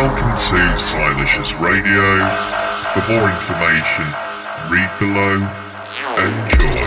Welcome to Psylicious Radio. For more information, read below. Enjoy.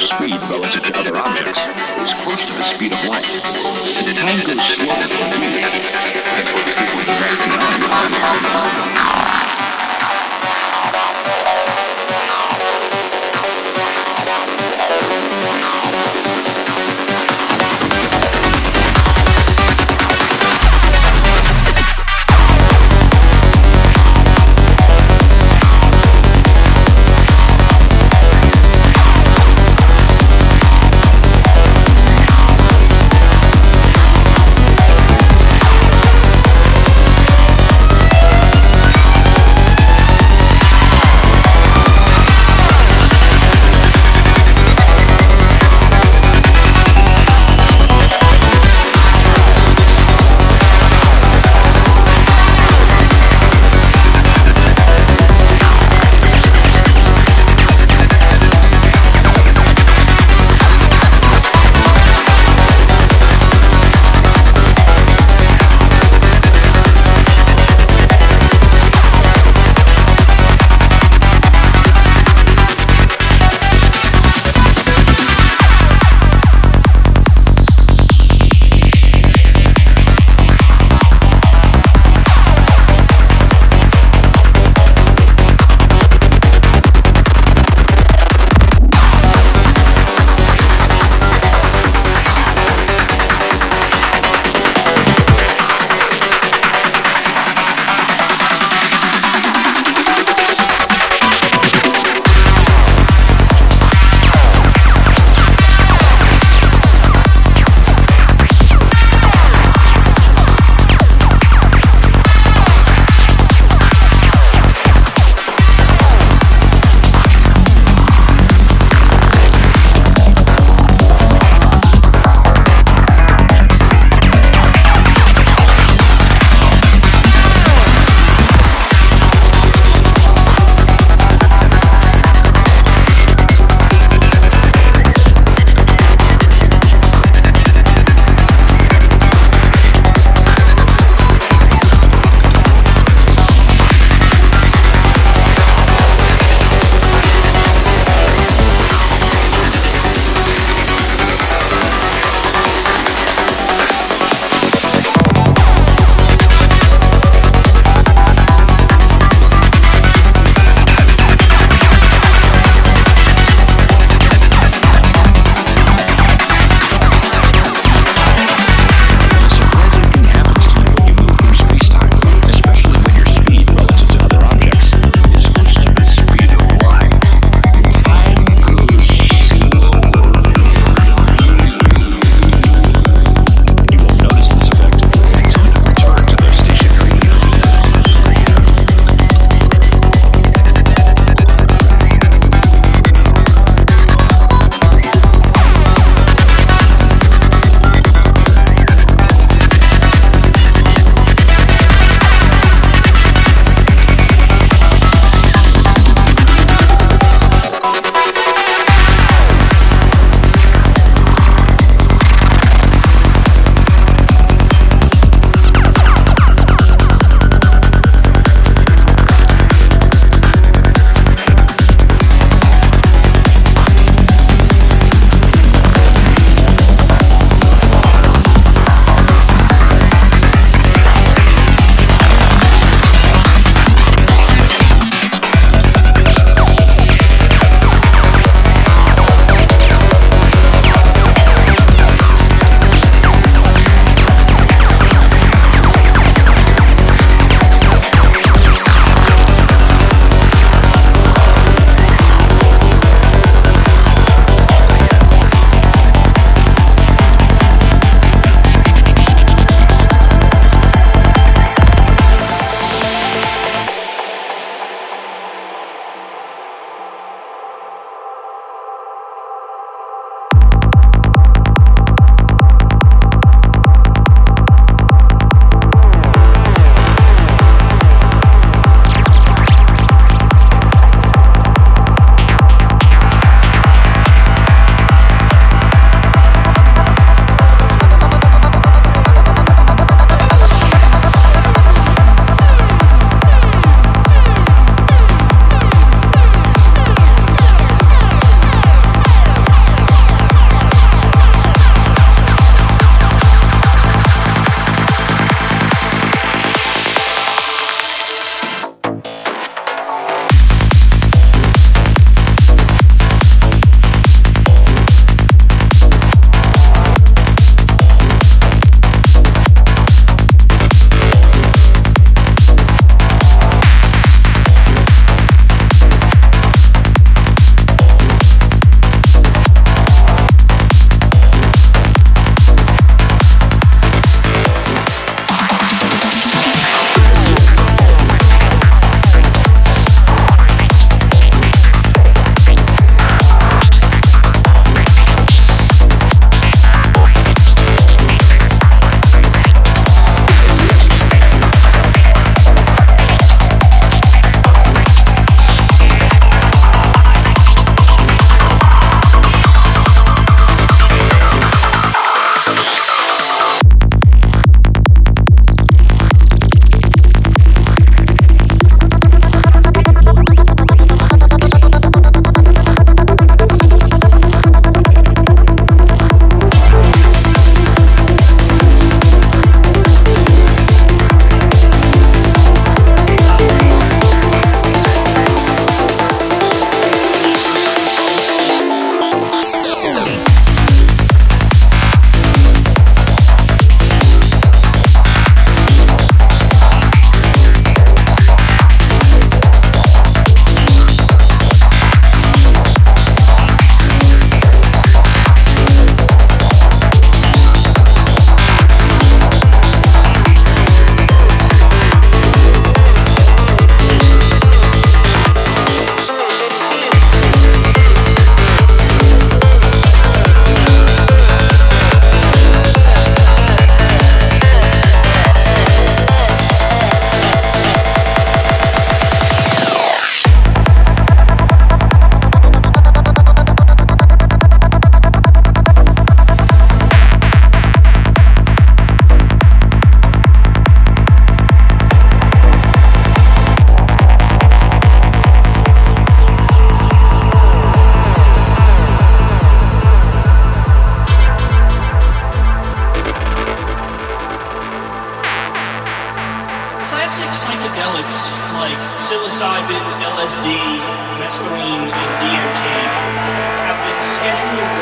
your speed relative to other objects is close to the speed of light, and time goes slower for you and for the people you left behind.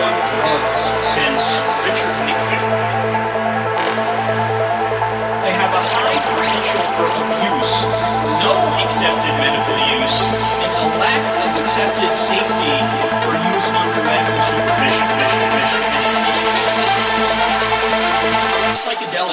on drugs since Richard Nixon. They have a high potential for abuse, no accepted medical use, and a lack of accepted safety for use under medical supervision. Psychedelic.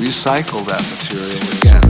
Recycle that material again.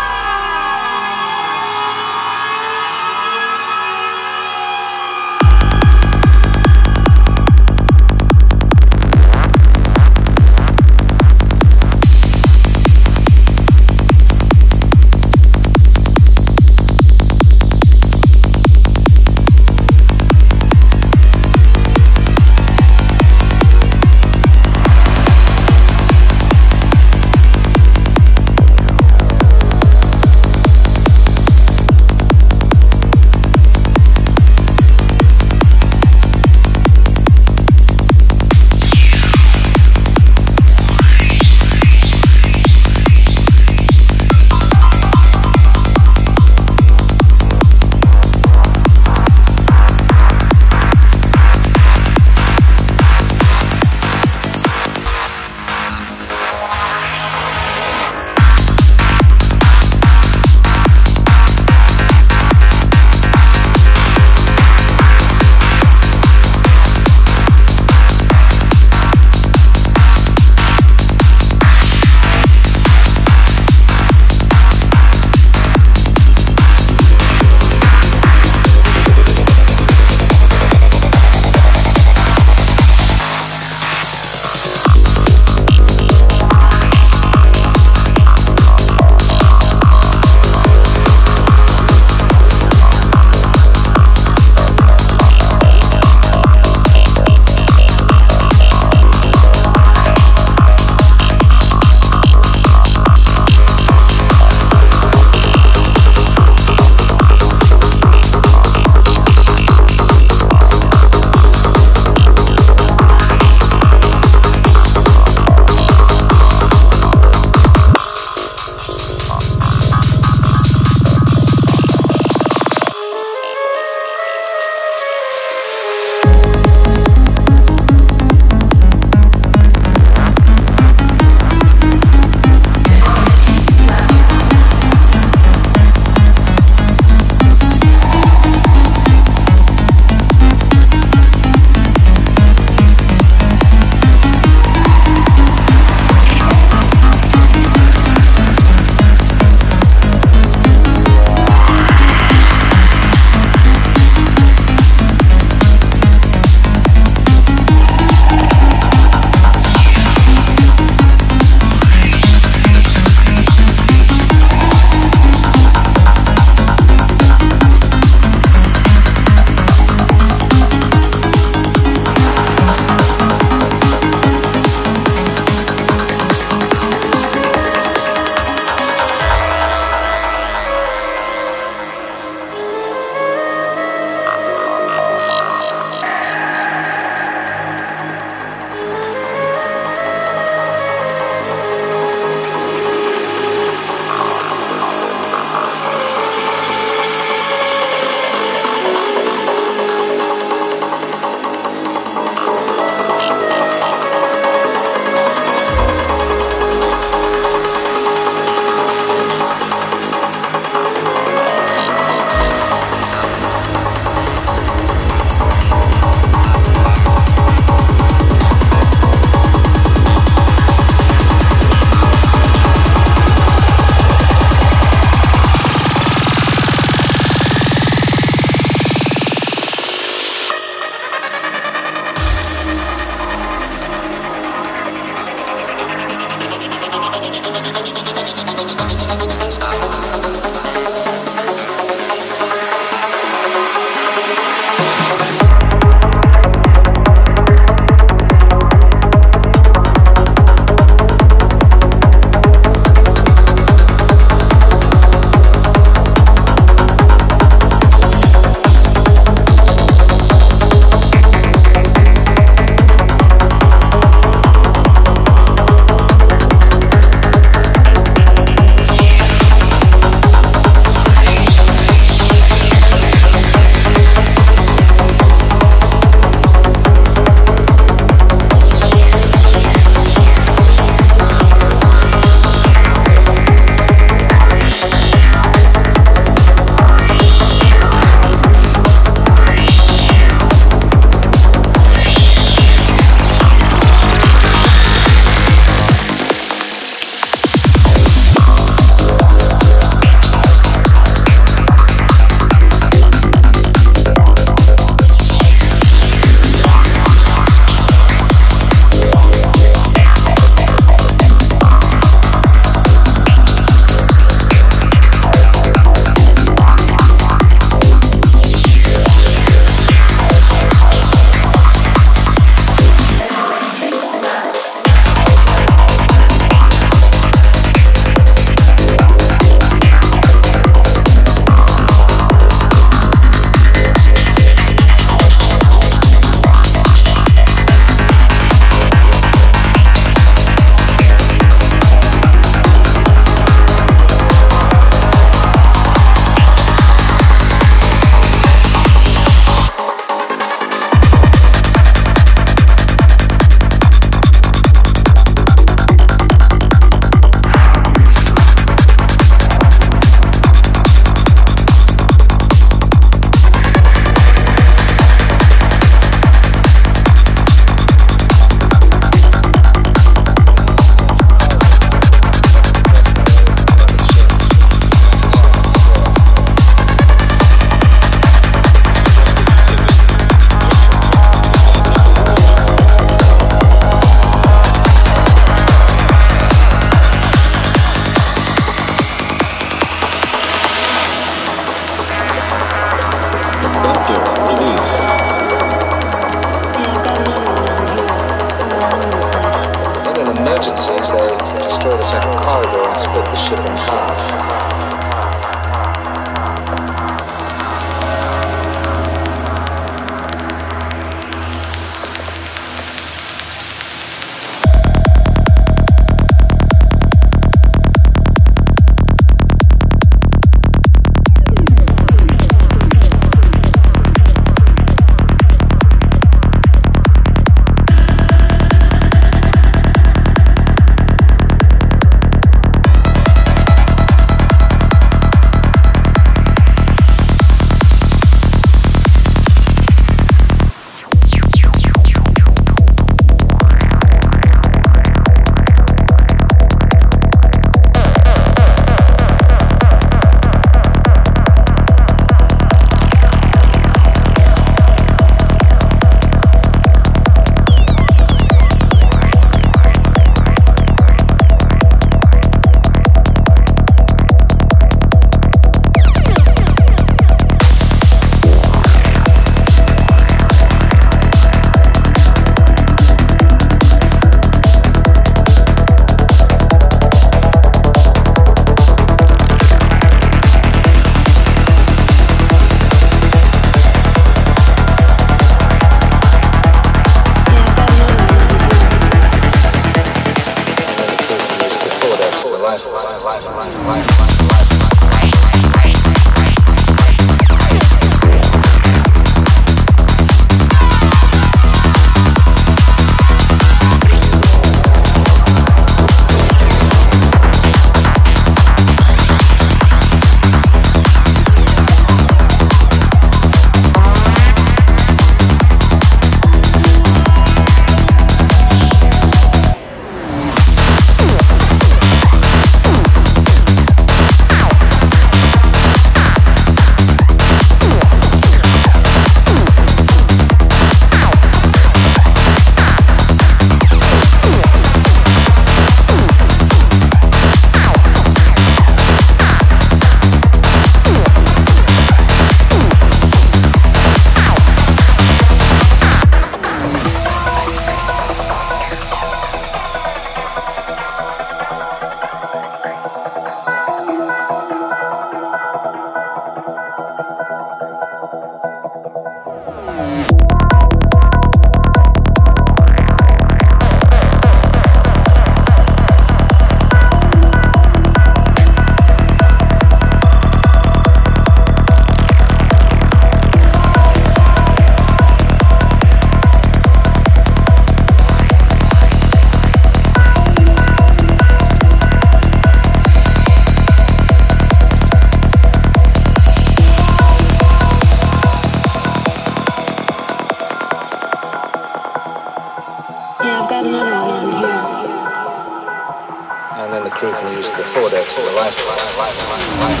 before that, so life.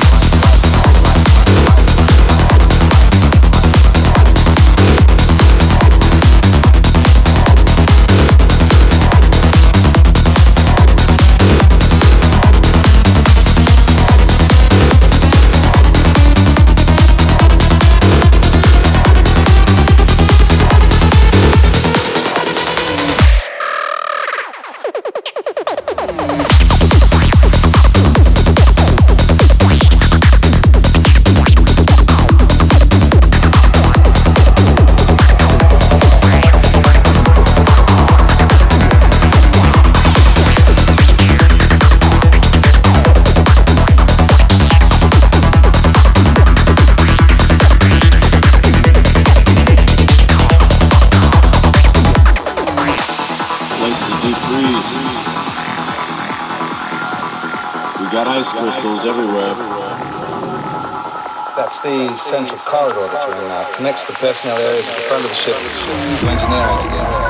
Central corridor that you're in now connects the personnel areas at the front of the ship to engineering again.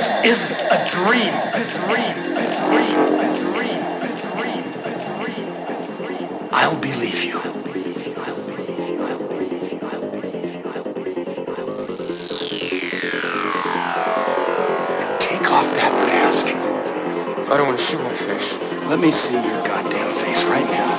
This isn't a dream. I'll believe you. And take off that mask. I don't want to see my face. Let me see your goddamn face right now.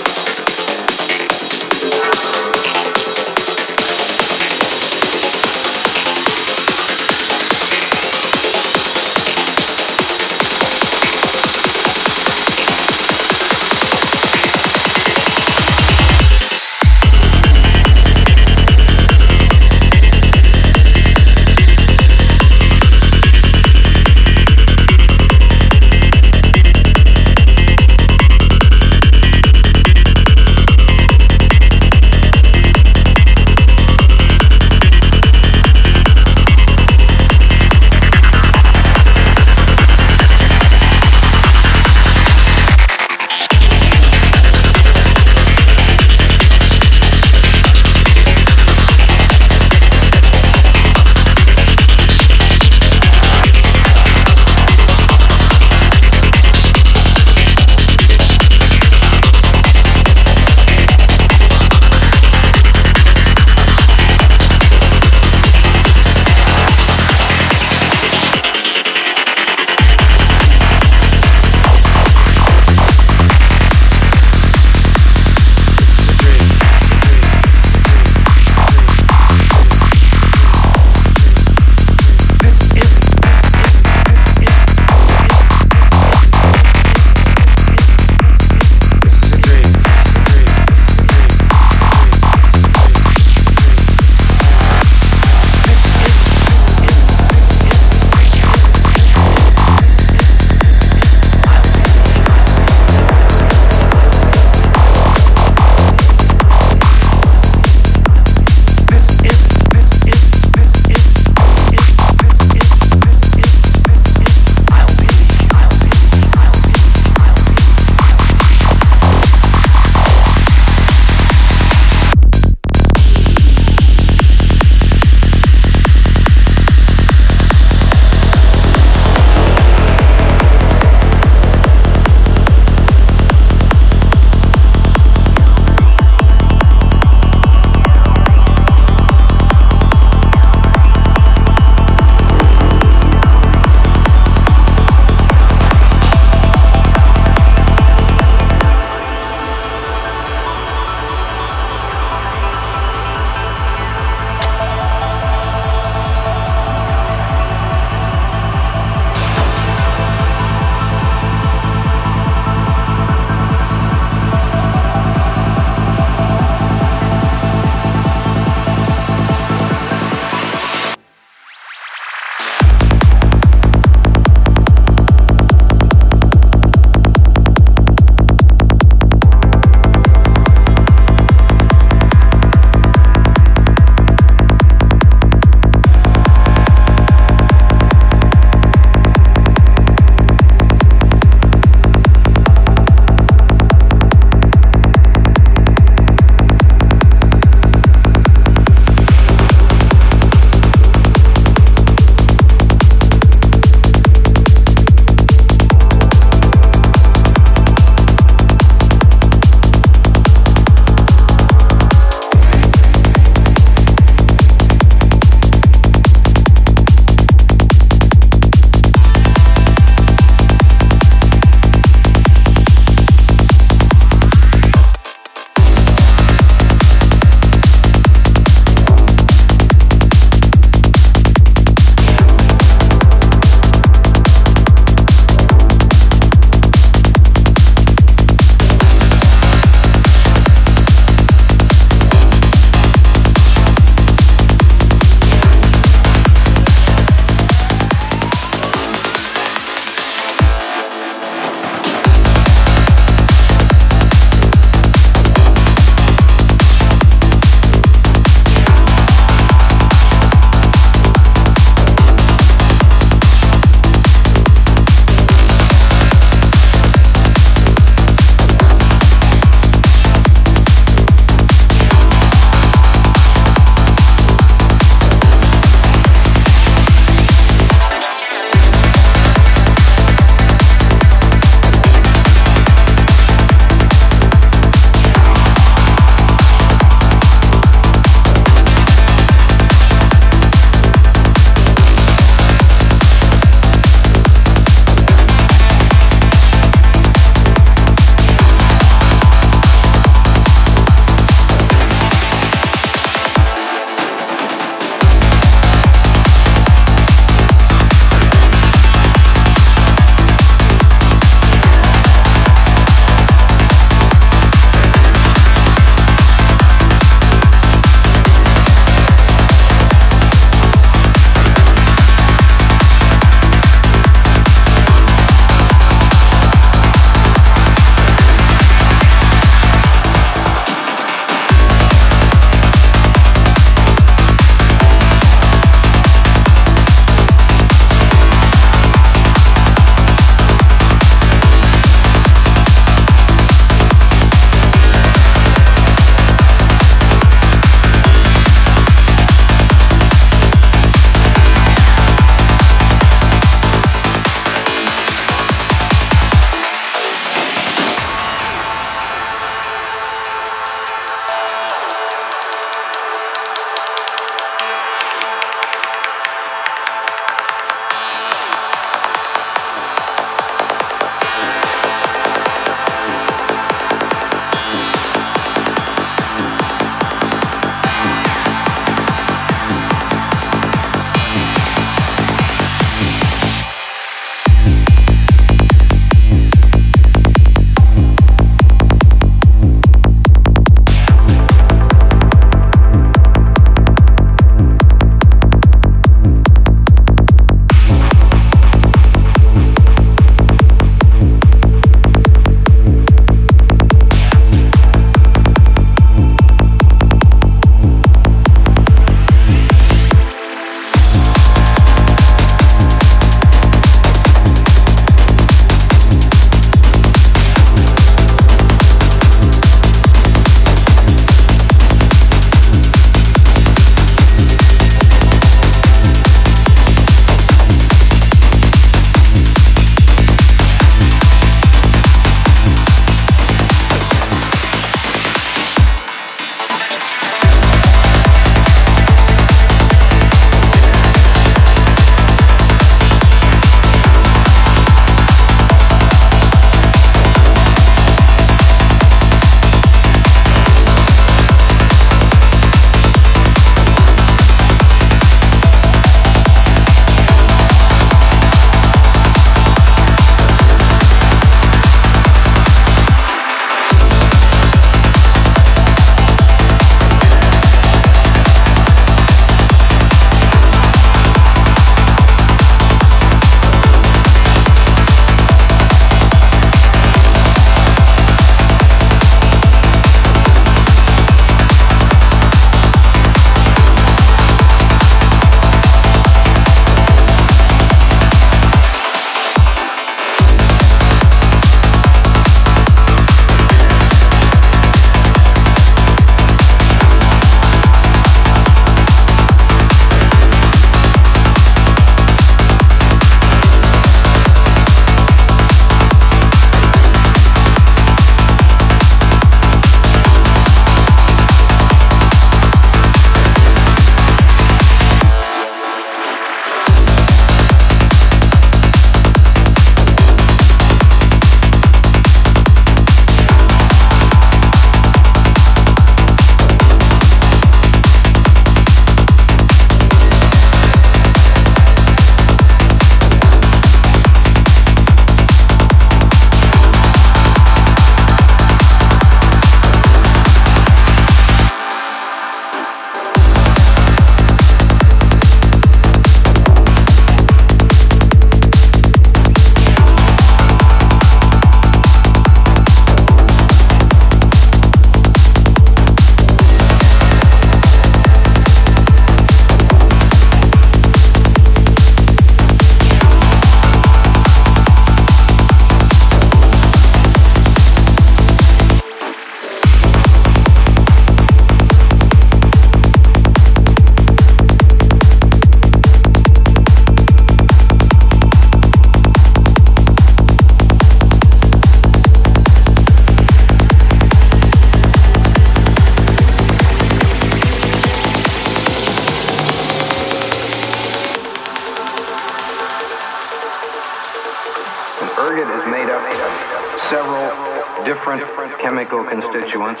Ergot is made up of several different chemical constituents,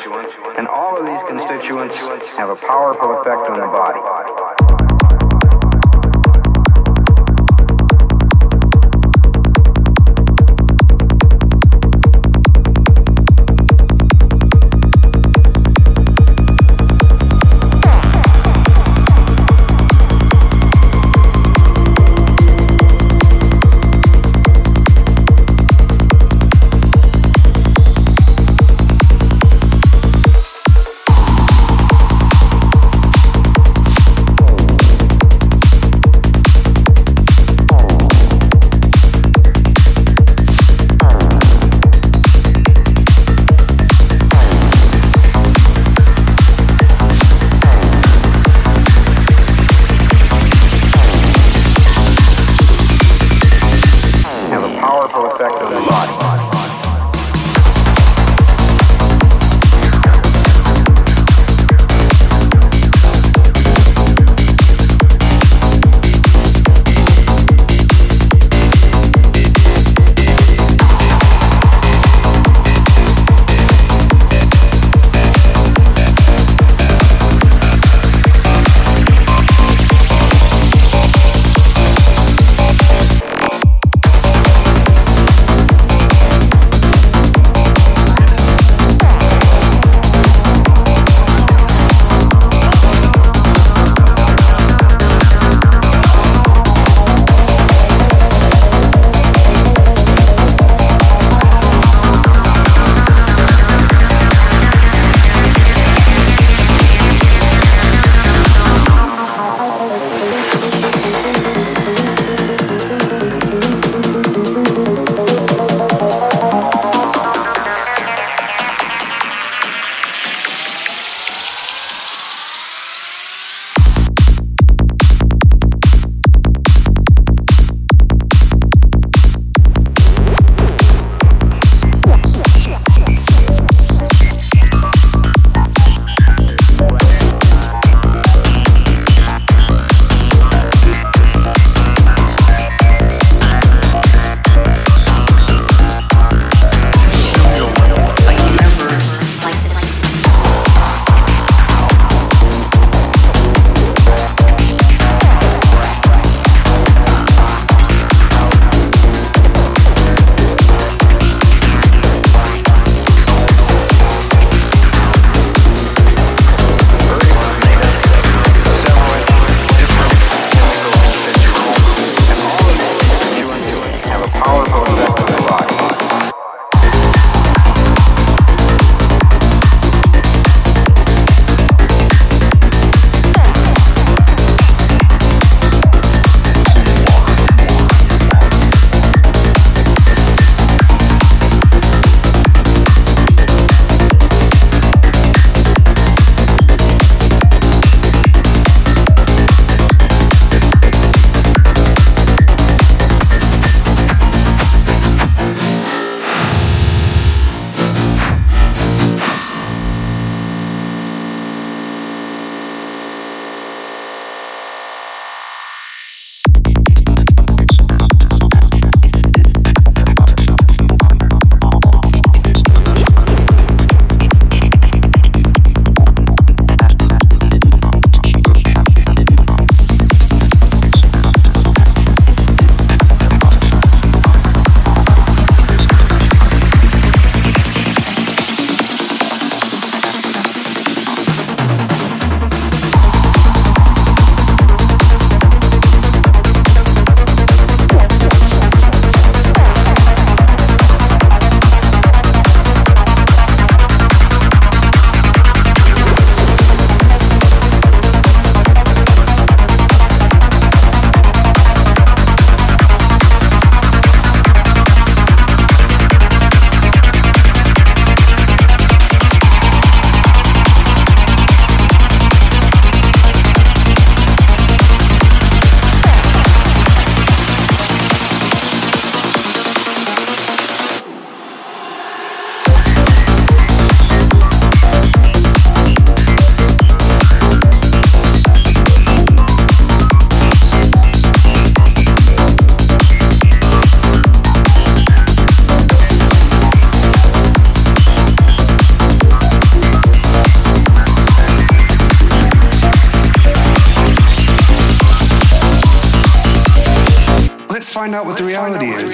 and all of these constituents have a powerful effect on the body. out what the reality is.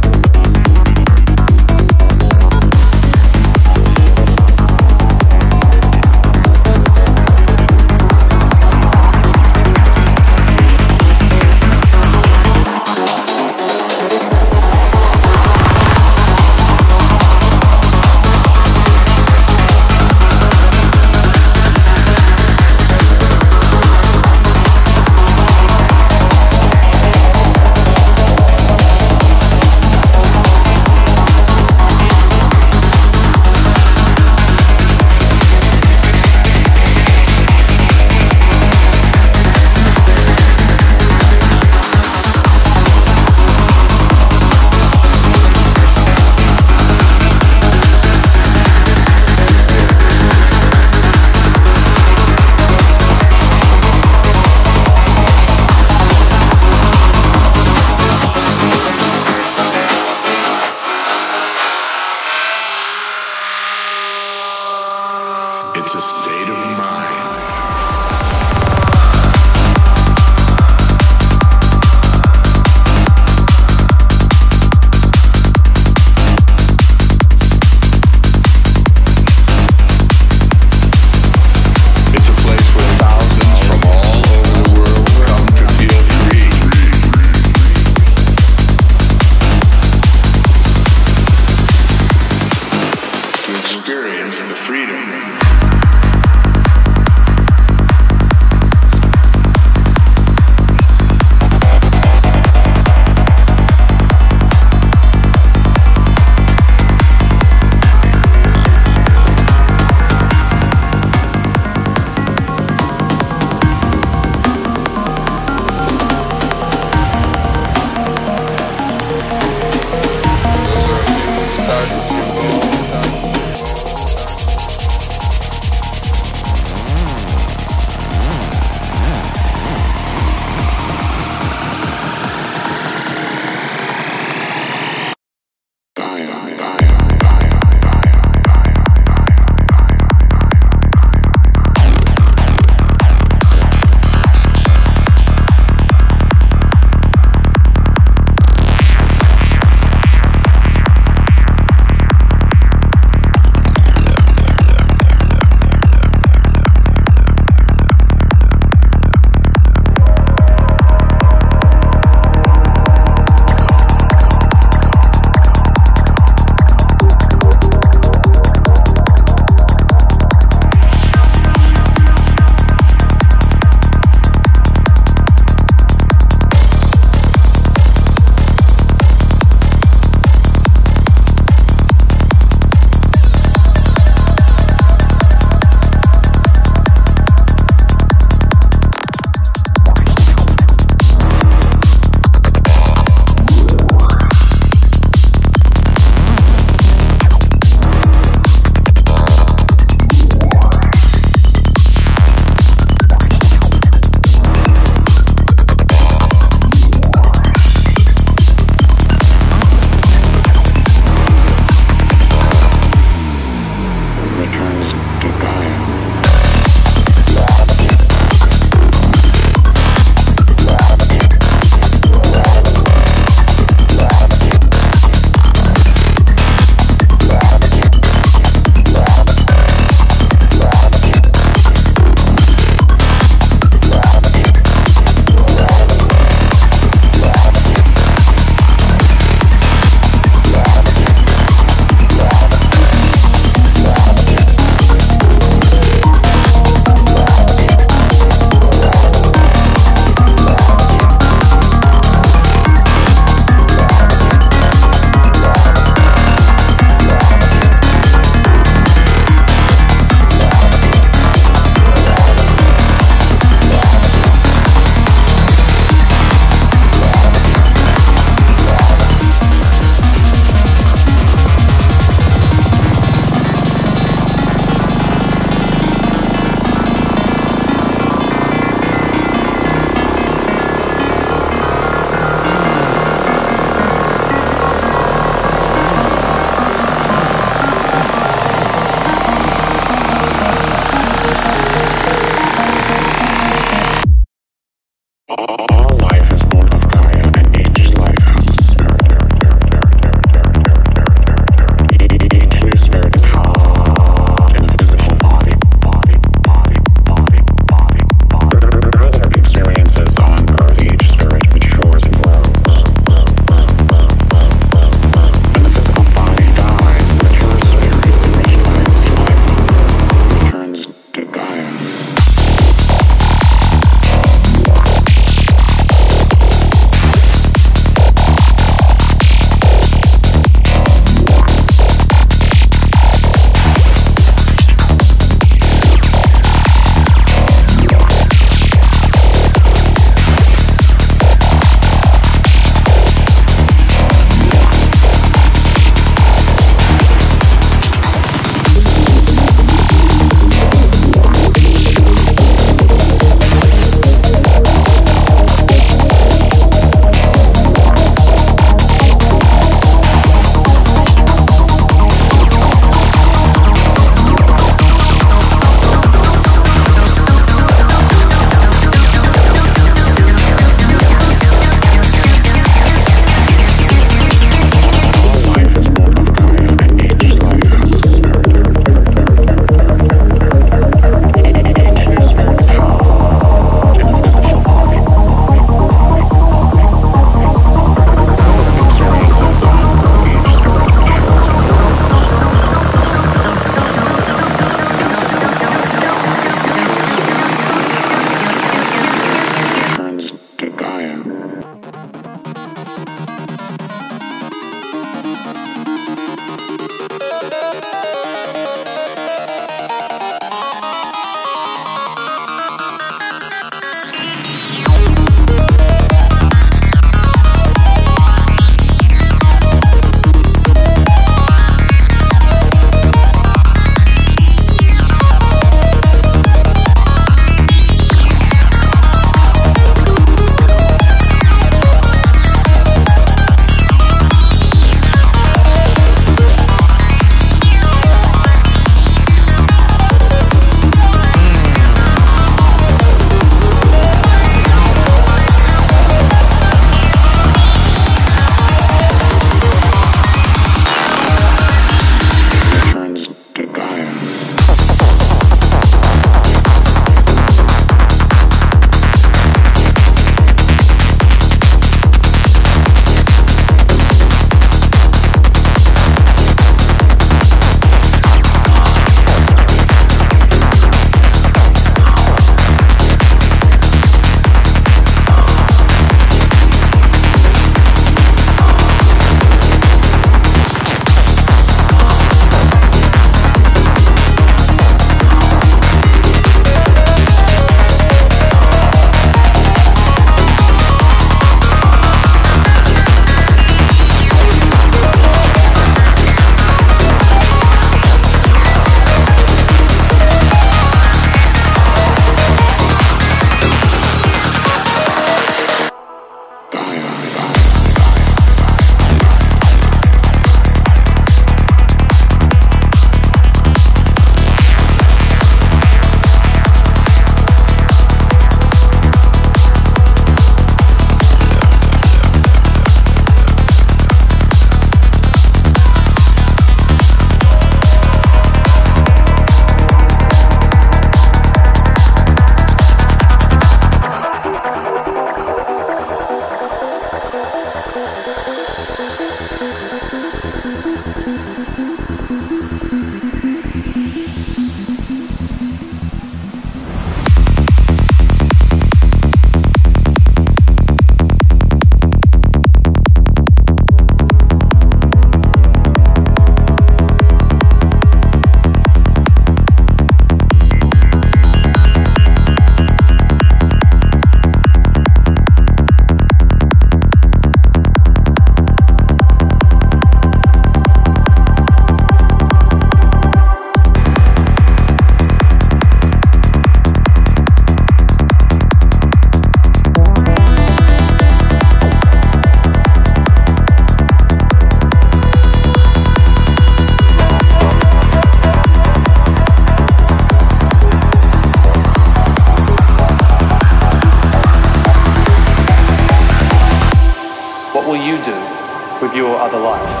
the light.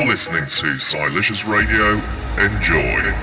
You're listening to Psylicious Radio. Enjoy.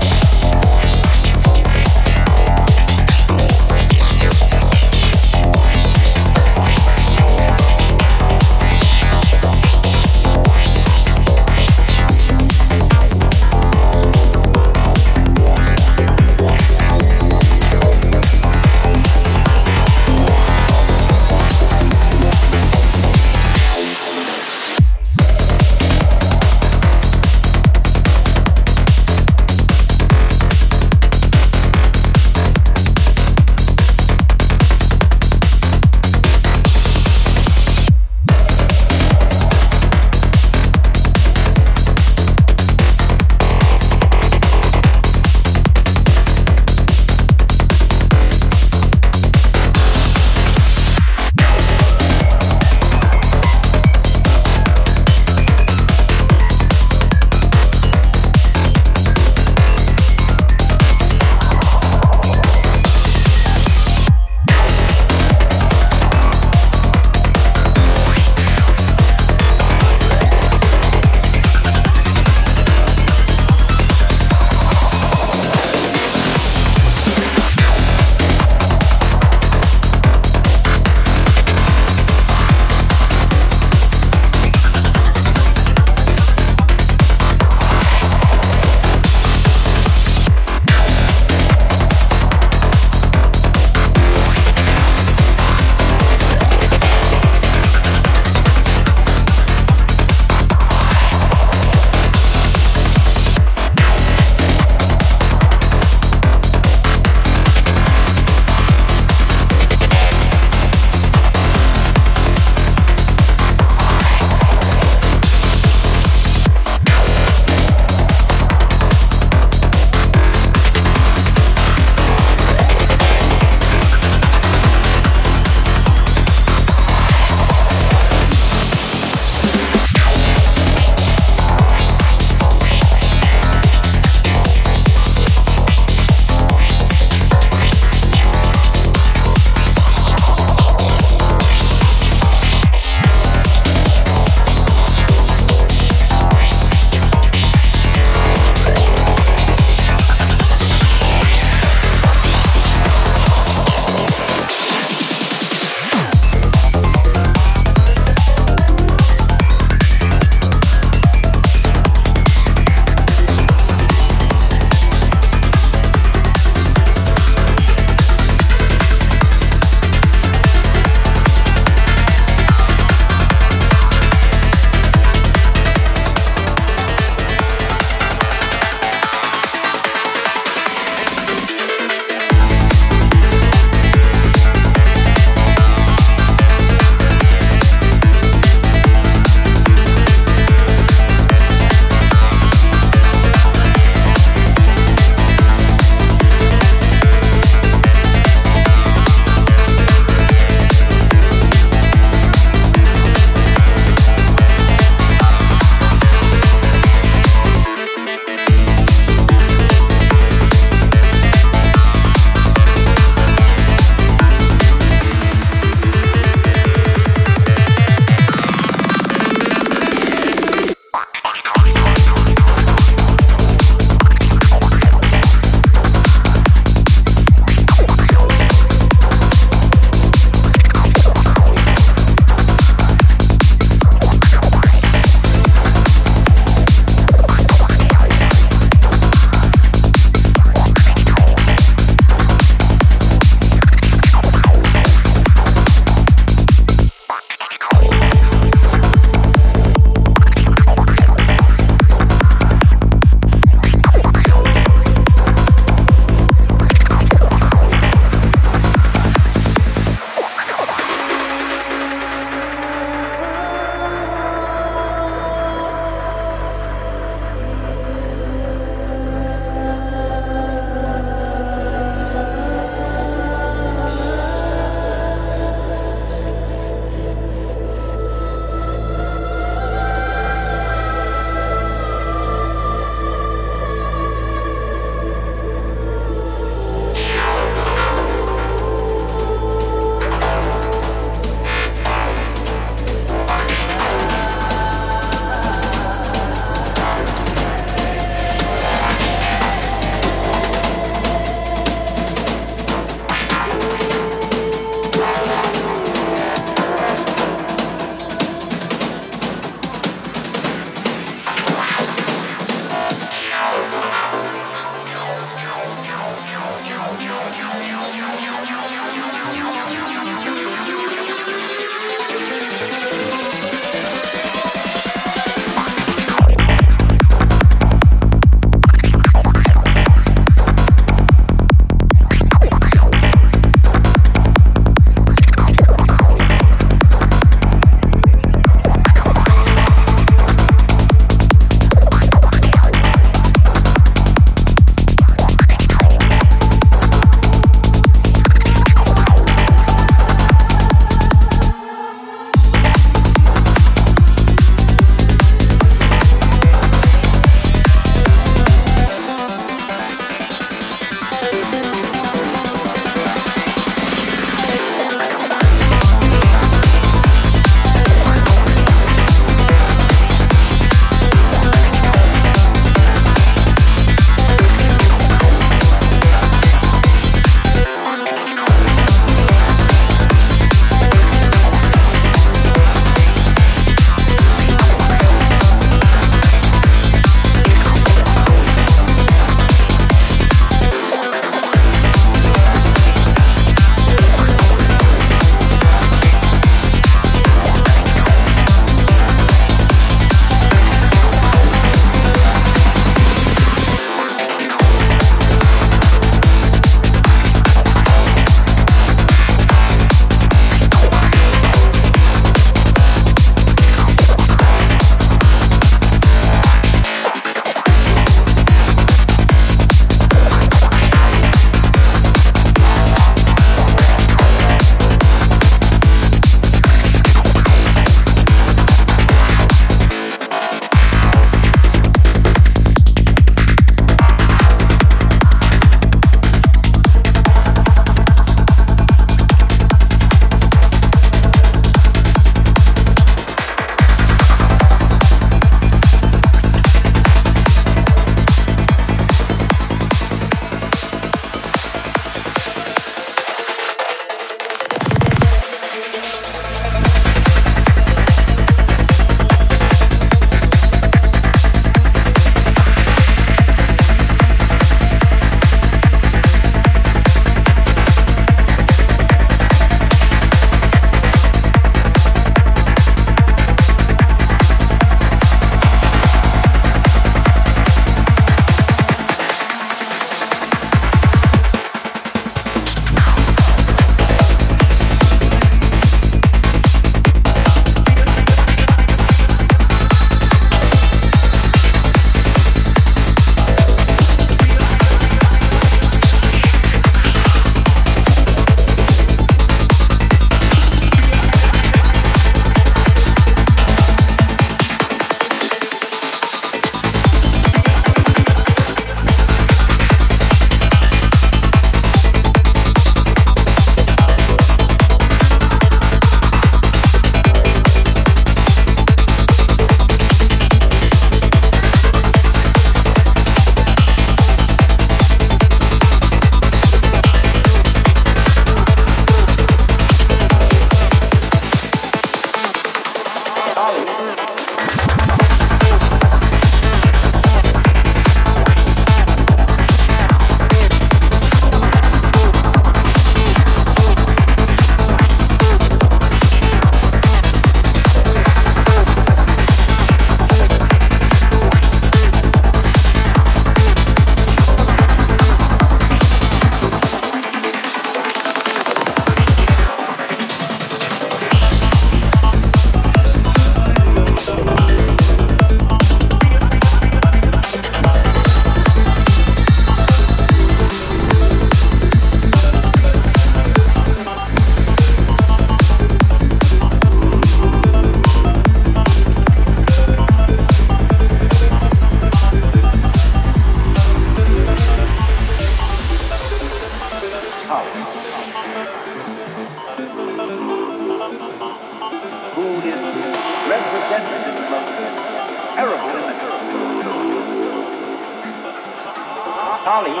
Kali has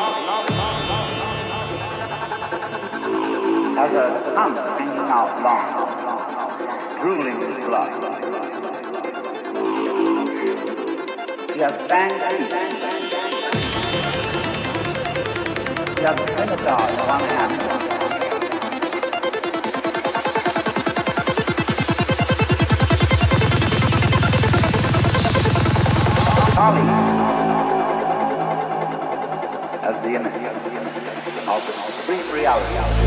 a thumb hanging out long, drooling with blood. He has banged feet. He has a scimitar in one hand. Kali as the image of the supreme reality.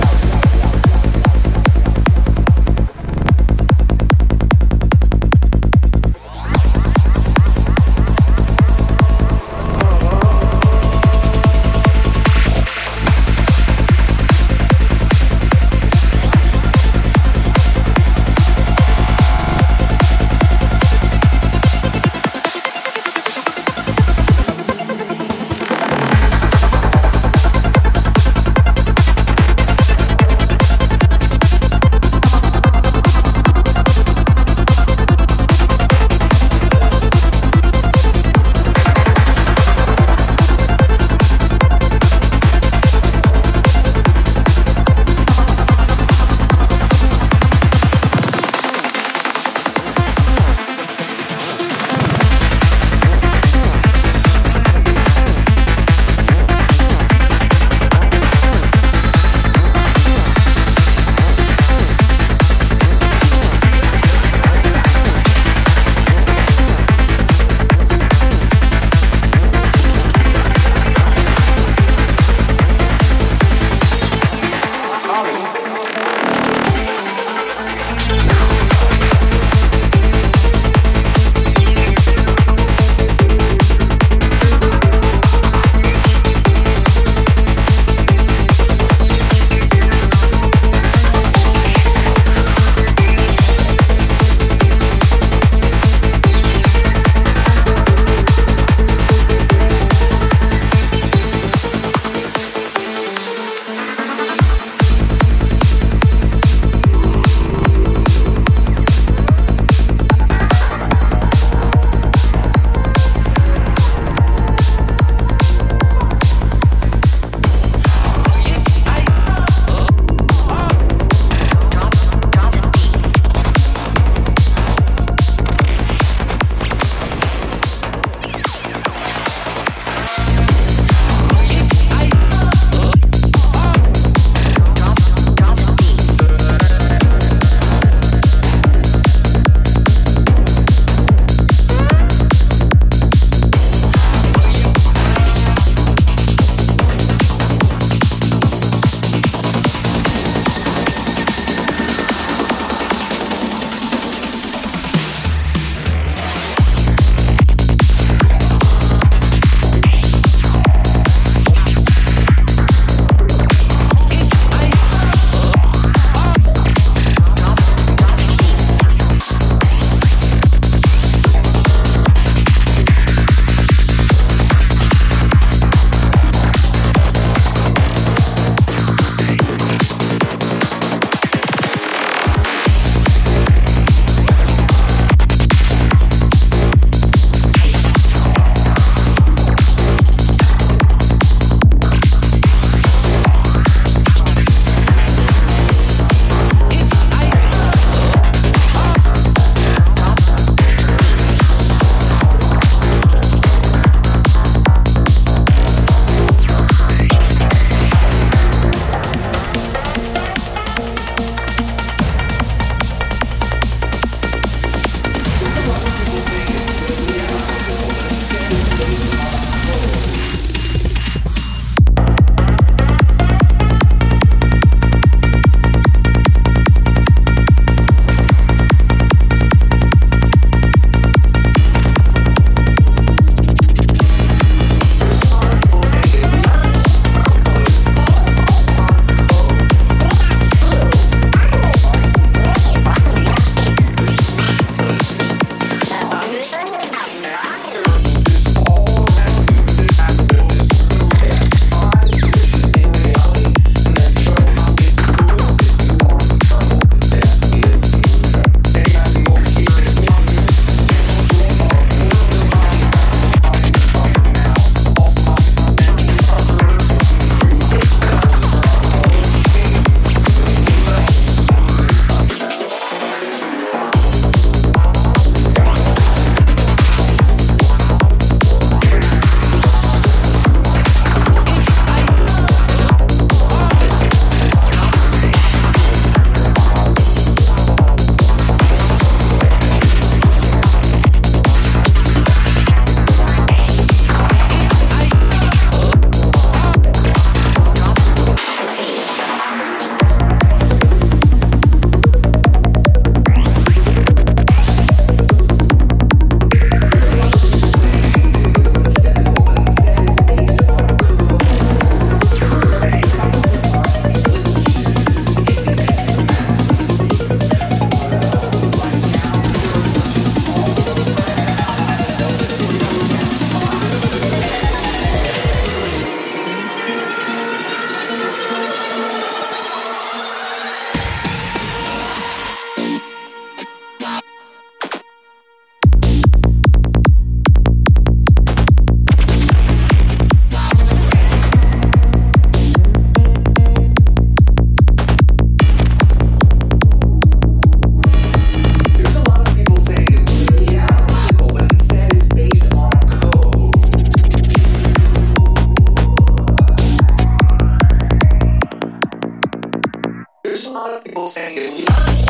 There's a lot of people saying that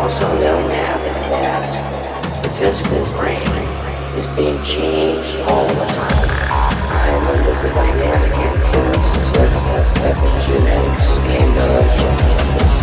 also known now that the physical brain is being changed all the time. I'm under the dynamic influences of epigenetics and neurogenesis.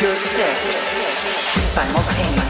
to exist simultaneously.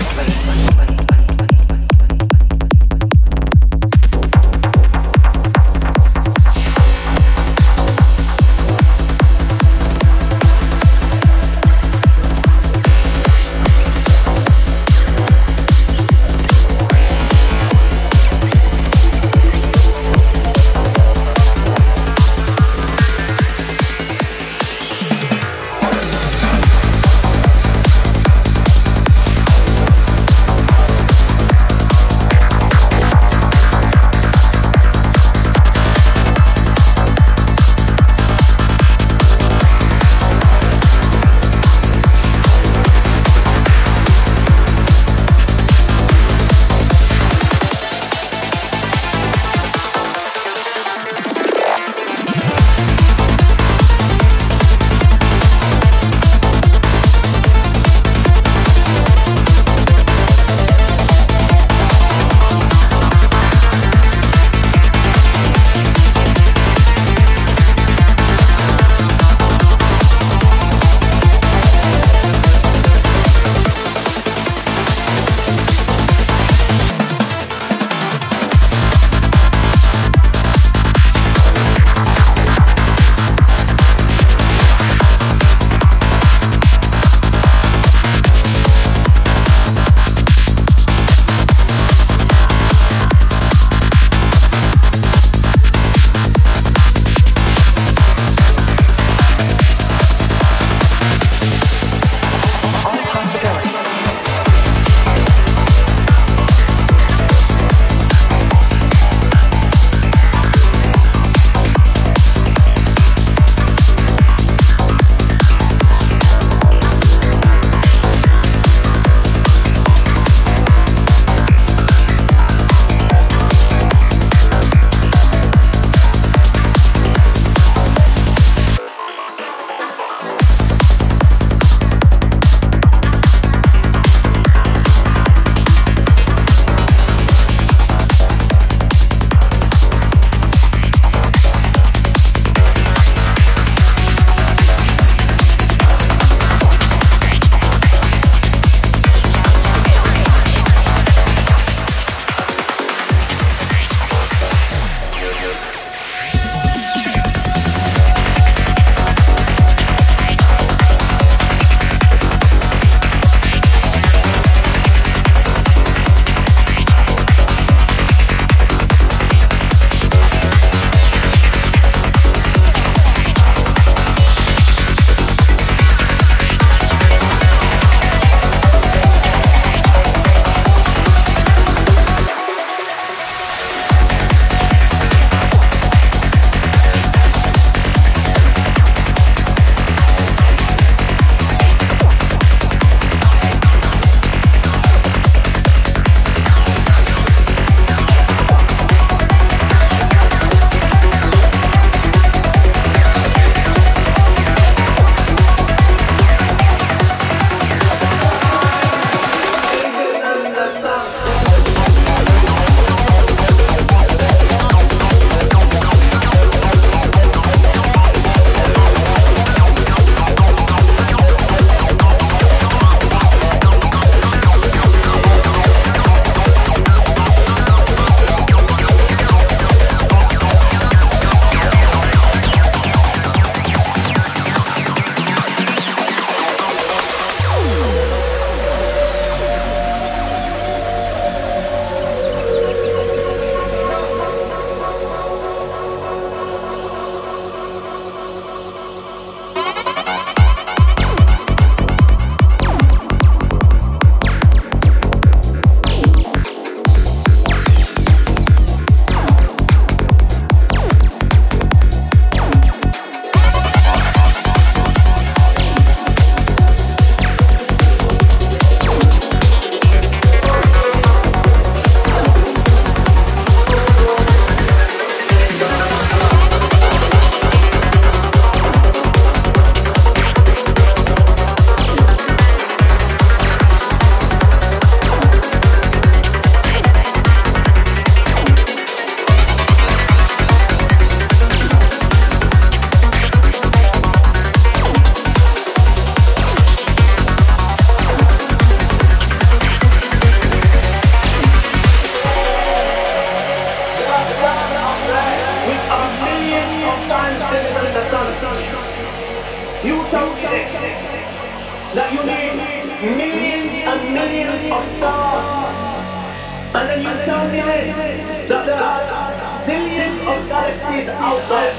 understanding it, that there are millions of galaxies out there.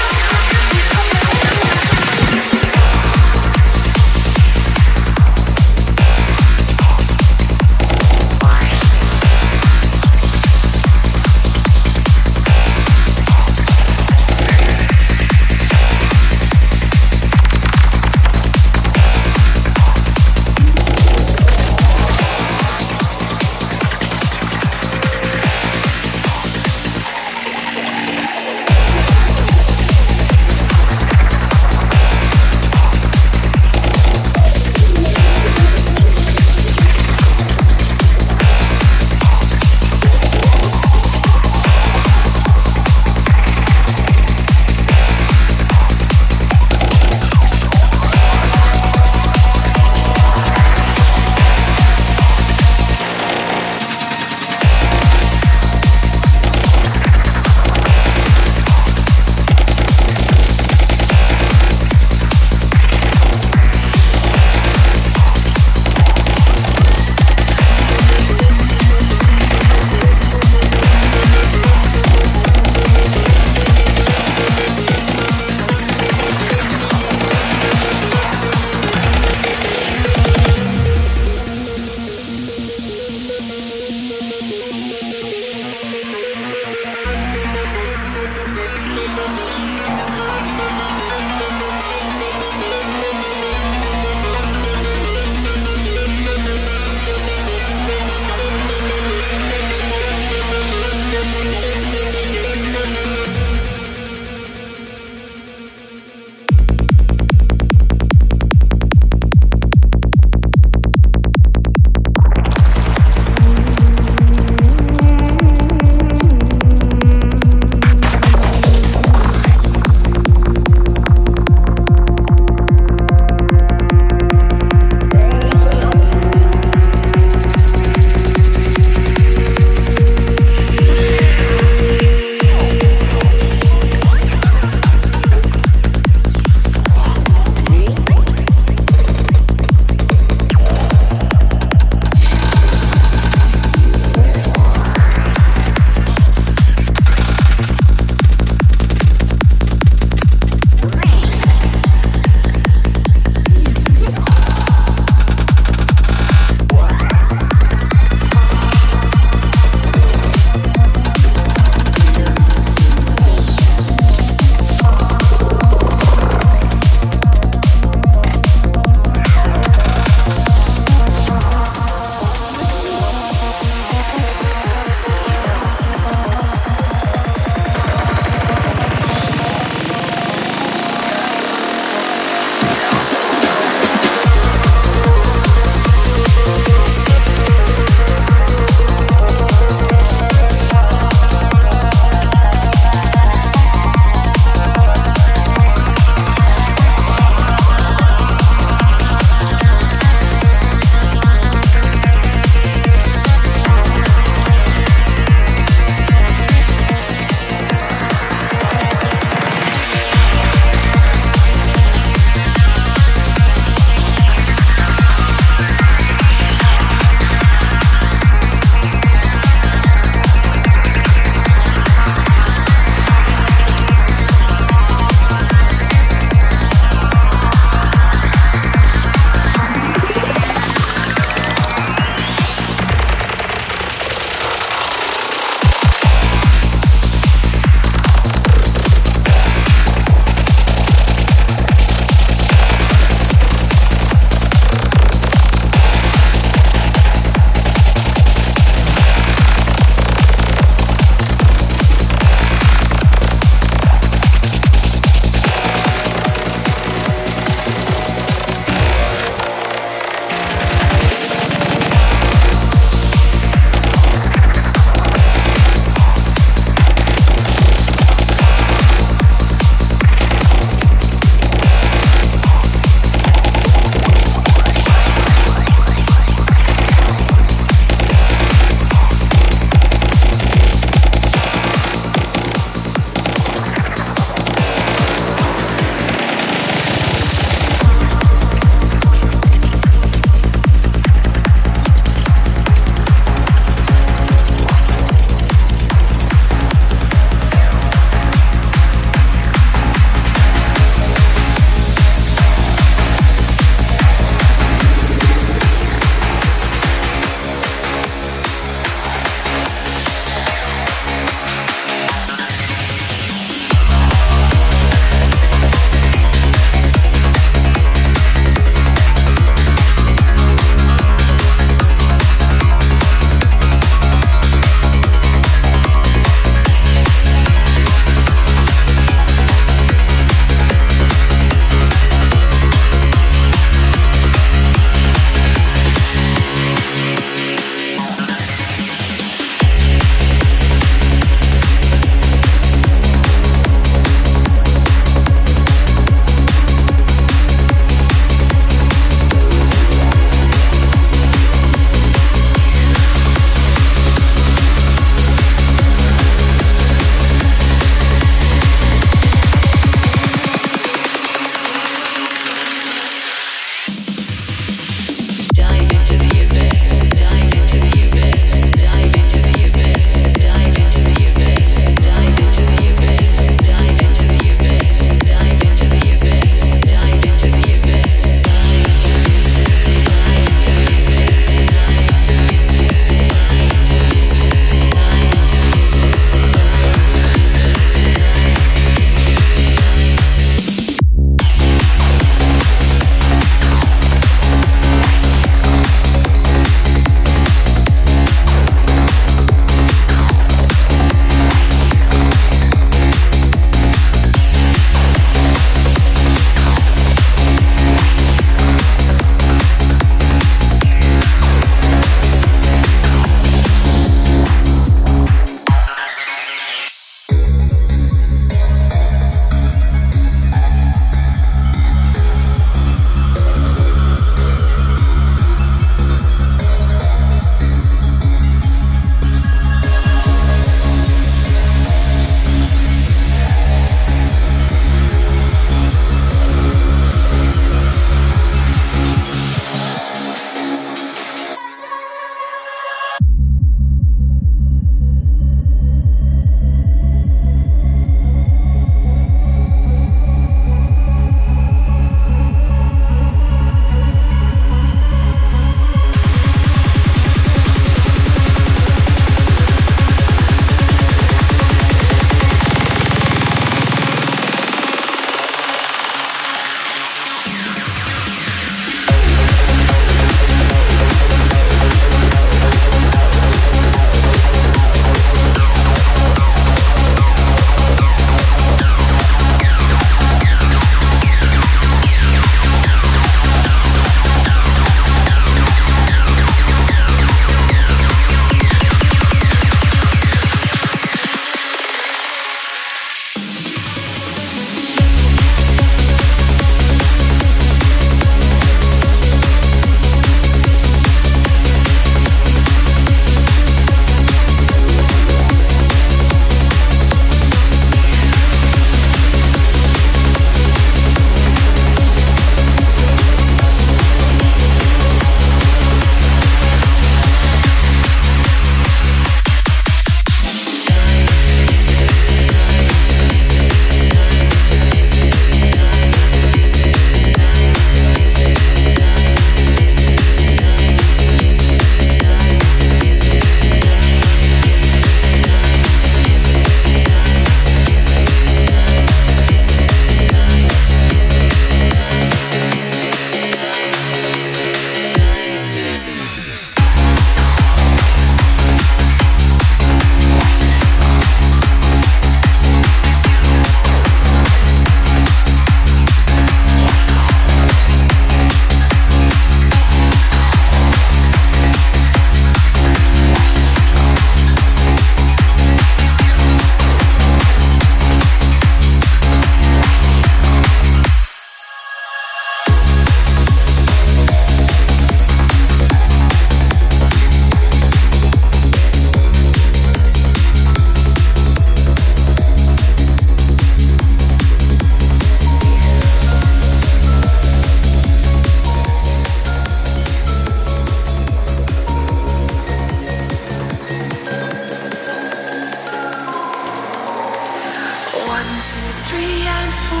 1, 2, 3, and 4.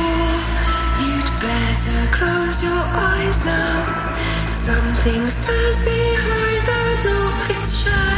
You'd better close your eyes now. Something stands behind the door. It's shut.